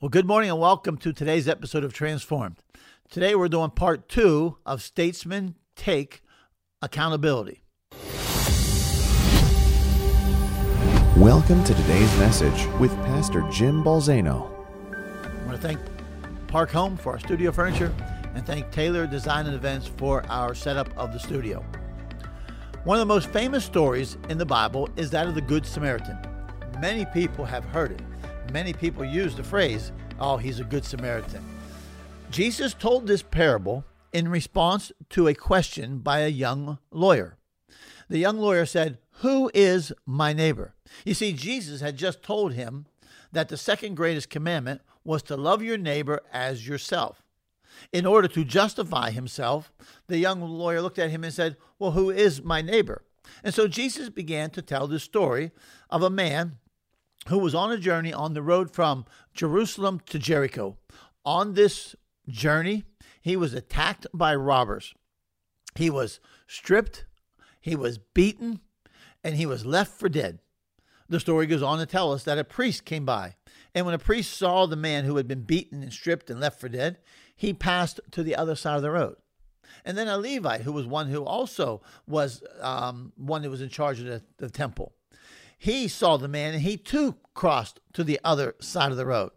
Well, good morning and welcome to today's episode of Transformed. Today we're doing part 2 of Statesman Take Accountability. Welcome to today's message with Pastor Jim Balzano. I want to thank Park Home for our studio furniture and thank Taylor Design and Events for our setup of the studio. One of the most famous stories in the Bible is that of the Good Samaritan. Many people have heard it. Many people use the phrase, oh, he's a good Samaritan. Jesus told this parable in response to a question by a young lawyer. The young lawyer said, "Who is my neighbor?" You see, Jesus had just told him that the second greatest commandment was to love your neighbor as yourself. In order to justify himself, the young lawyer looked at him and said, "Well, who is my neighbor?" And so Jesus began to tell the story of a man who was on a journey on the road from Jerusalem to Jericho. On this journey, he was attacked by robbers. He was stripped, he was beaten, and he was left for dead. The story goes on to tell us that a priest came by, and when a priest saw the man who had been beaten and stripped and left for dead, he passed to the other side of the road. And then a Levite, who was one who also was one that was in charge of the temple, he saw the man and he too crossed to the other side of the road.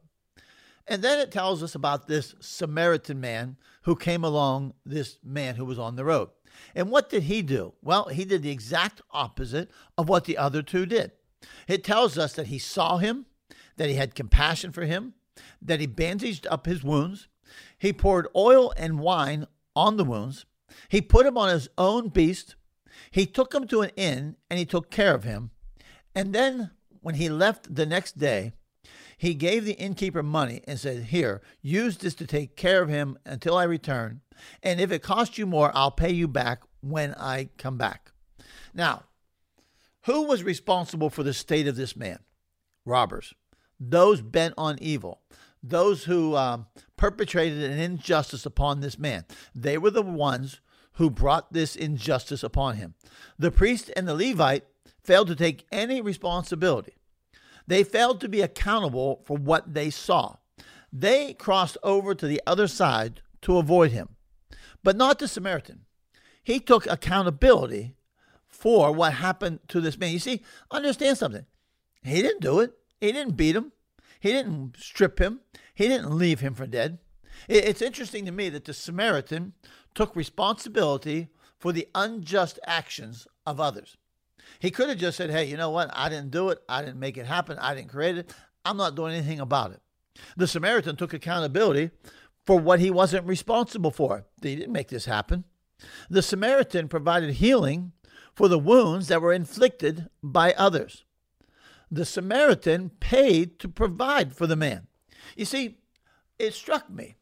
And then it tells us about this Samaritan man who came along, this man who was on the road. And what did he do? Well, he did the exact opposite of what the other two did. It tells us that he saw him, that he had compassion for him, that he bandaged up his wounds. He poured oil and wine on the wounds. He put him on his own beast. He took him to an inn and he took care of him. And then when he left the next day, he gave the innkeeper money and said, "Here, use this to take care of him until I return. And if it costs you more, I'll pay you back when I come back." Now, who was responsible for the state of this man? Robbers, those bent on evil, those who perpetrated an injustice upon this man. They were the ones who brought this injustice upon him. The priest and the Levite failed to take any responsibility. They failed to be accountable for what they saw. They crossed over to the other side to avoid him, but not the Samaritan. He took accountability for what happened to this man. You see, understand something. He didn't do it. He didn't beat him. He didn't strip him. He didn't leave him for dead. It's interesting to me that the Samaritan took responsibility for the unjust actions of others. He could have just said, "Hey, you know what? I didn't do it. I didn't make it happen. I didn't create it. I'm not doing anything about it." The Samaritan took accountability for what he wasn't responsible for. He didn't make this happen. The Samaritan provided healing for the wounds that were inflicted by others. The Samaritan paid to provide for the man. You see, it struck me.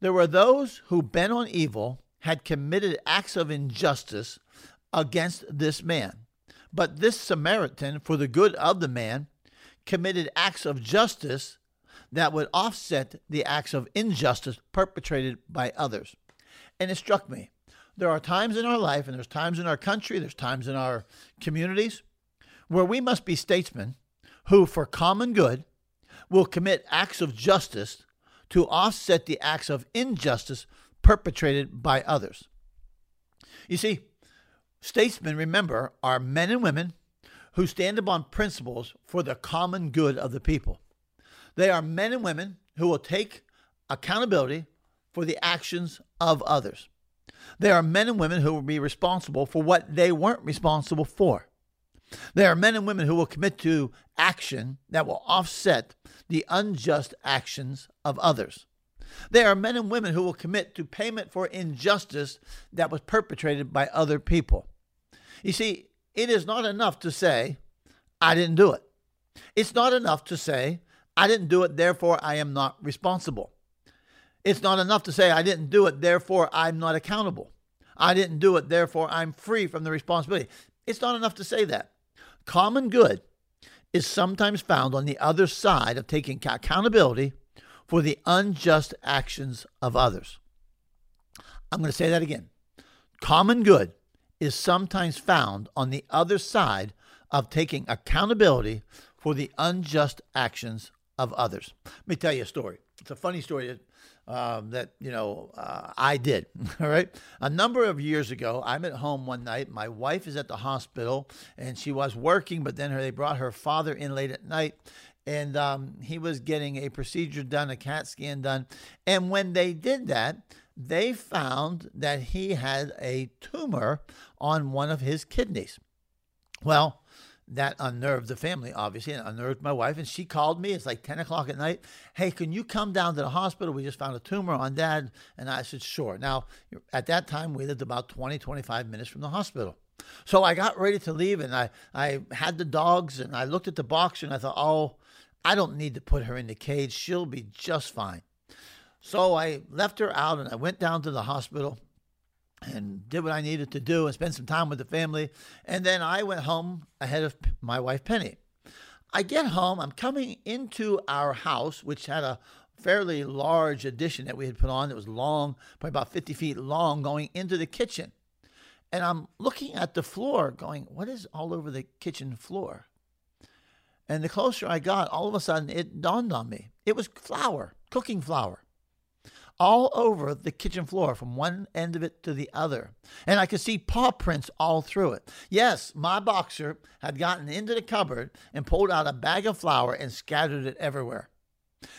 There were those who bent on evil, had committed acts of injustice against this man. But this Samaritan, for the good of the man, committed acts of justice that would offset the acts of injustice perpetrated by others. And it struck me. There are times in our life, and there's times in our country, there's times in our communities, where we must be statesmen who, for common good, will commit acts of justice to offset the acts of injustice perpetrated by others. You see, statesmen, remember, are men and women who stand upon principles for the common good of the people. They are men and women who will take accountability for the actions of others. They are men and women who will be responsible for what they weren't responsible for. They are men and women who will commit to action that will offset the unjust actions of others. They are men and women who will commit to payment for injustice that was perpetrated by other people. You see, it is not enough to say, "I didn't do it." It's not enough to say, "I didn't do it, therefore I am not responsible." It's not enough to say, "I didn't do it, therefore I'm not accountable. I didn't do it, therefore I'm free from the responsibility." It's not enough to say that. Common good is sometimes found on the other side of taking accountability for the unjust actions of others. I'm going to say that again. Common good is sometimes found on the other side of taking accountability for the unjust actions of others. Let me tell you a story. It's a funny story that I did. All right. A number of years ago, I'm at home one night. My wife is at the hospital and she was working, but then they brought her father in late at night. And he was getting a procedure done, a CAT scan done. And when they did that, they found that he had a tumor on one of his kidneys. Well, that unnerved the family, obviously, and unnerved my wife. And she called me. It's like 10 o'clock at night. Hey, can you come down to the hospital? We just found a tumor on Dad. And I said, sure. Now, at that time, we lived about 20, 25 minutes from the hospital. So I got ready to leave, and I had the dogs, and I looked at the box, and I thought, oh, I don't need to put her in the cage. She'll be just fine. So I left her out and I went down to the hospital and did what I needed to do and spent some time with the family. And then I went home ahead of my wife, Penny. I get home. I'm coming into our house, which had a fairly large addition that we had put on. It was long, probably about 50 feet long, going into the kitchen. And I'm looking at the floor going, what is all over the kitchen floor? And the closer I got, all of a sudden, it dawned on me. It was flour, cooking flour, all over the kitchen floor from one end of it to the other. And I could see paw prints all through it. Yes, my boxer had gotten into the cupboard and pulled out a bag of flour and scattered it everywhere.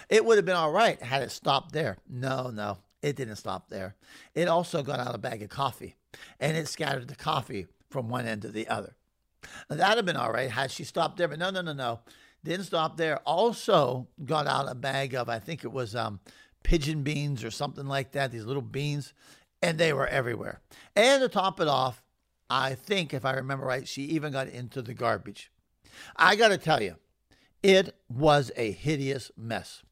It would have been all right had it stopped there. No, it didn't stop there. It also got out a bag of coffee, and it scattered the coffee from one end to the other. That'd have been all right had she stopped there, but no. Didn't stop there. Also got out a bag of, I think it was pigeon beans or something like that, these little beans, and they were everywhere. And to top it off, I think, if I remember right, she even got into the garbage. I got to tell you, it was a hideous mess.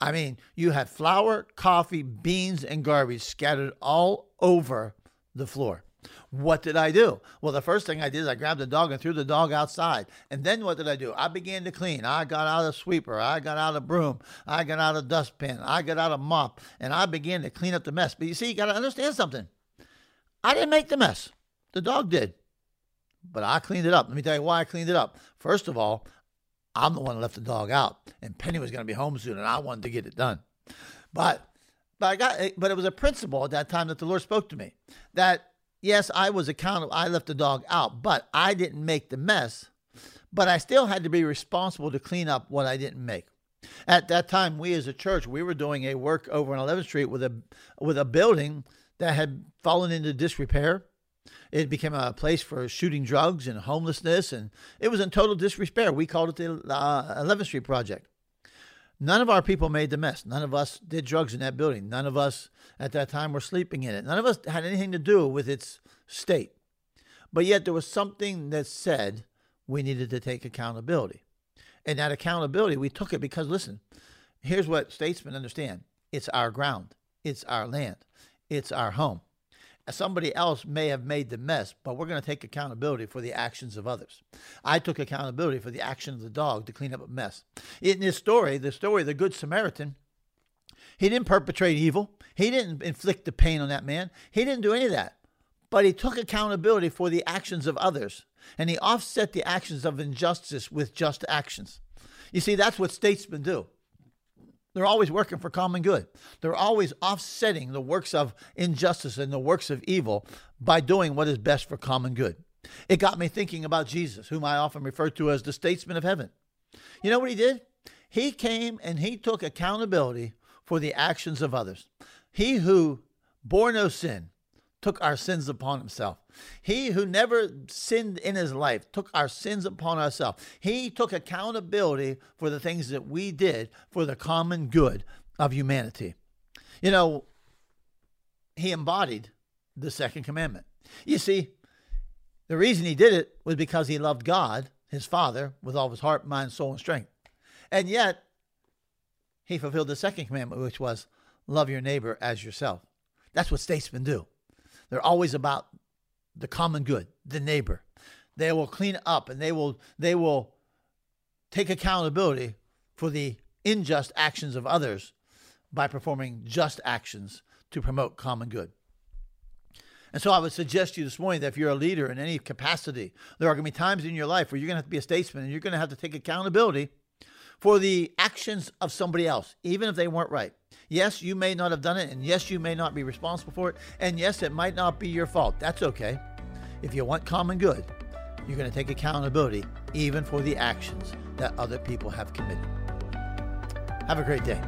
I mean, you had flour, coffee, beans, and garbage scattered all over the floor. What did I do? Well, the first thing I did is I grabbed the dog and threw the dog outside. And then what did I do? I began to clean. I got out a sweeper. I got out a broom. I got out a dustpan. I got out a mop. And I began to clean up the mess. But you see, you got to understand something. I didn't make the mess. The dog did. But I cleaned it up. Let me tell you why I cleaned it up. First of all, I'm the one who left the dog out. And Penny was going to be home soon, and I wanted to get it done. But it was a principle at that time that the Lord spoke to me that, yes, I was accountable. I left the dog out, but I didn't make the mess, but I still had to be responsible to clean up what I didn't make. At that time, we as a church, we were doing a work over on 11th Street with a building that had fallen into disrepair. It became a place for shooting drugs and homelessness, and it was in total disrepair. We called it the 11th Street Project. None of our people made the mess. None of us did drugs in that building. None of us at that time were sleeping in it. None of us had anything to do with its state. But yet there was something that said we needed to take accountability. And that accountability, we took it because, listen, here's what statesmen understand. It's our ground. It's our land. It's our home. Somebody else may have made the mess, but we're going to take accountability for the actions of others. I took accountability for the action of the dog to clean up a mess. In this story, the story of the Good Samaritan, he didn't perpetrate evil. He didn't inflict the pain on that man. He didn't do any of that. But he took accountability for the actions of others, and he offset the actions of injustice with just actions. You see, that's what statesmen do. They're always working for common good. They're always offsetting the works of injustice and the works of evil by doing what is best for common good. It got me thinking about Jesus, whom I often refer to as the statesman of heaven. You know what he did? He came and he took accountability for the actions of others. He who bore no sin took our sins upon himself. He who never sinned in his life took our sins upon ourselves. He took accountability for the things that we did for the common good of humanity. You know, he embodied the second commandment. You see, the reason he did it was because he loved God, his Father, with all of his heart, mind, soul, and strength. And yet, he fulfilled the second commandment, which was love your neighbor as yourself. That's what statesmen do. They're always about the common good, the neighbor. They will clean up and they will take accountability for the unjust actions of others by performing just actions to promote common good. And so I would suggest to you this morning that if you're a leader in any capacity, there are going to be times in your life where you're going to have to be a statesman and you're going to have to take accountability for the actions of somebody else, even if they weren't right. Yes, you may not have done it, and yes, you may not be responsible for it, and yes, it might not be your fault. That's okay. If you want common good, you're going to take accountability even for the actions that other people have committed. Have a great day.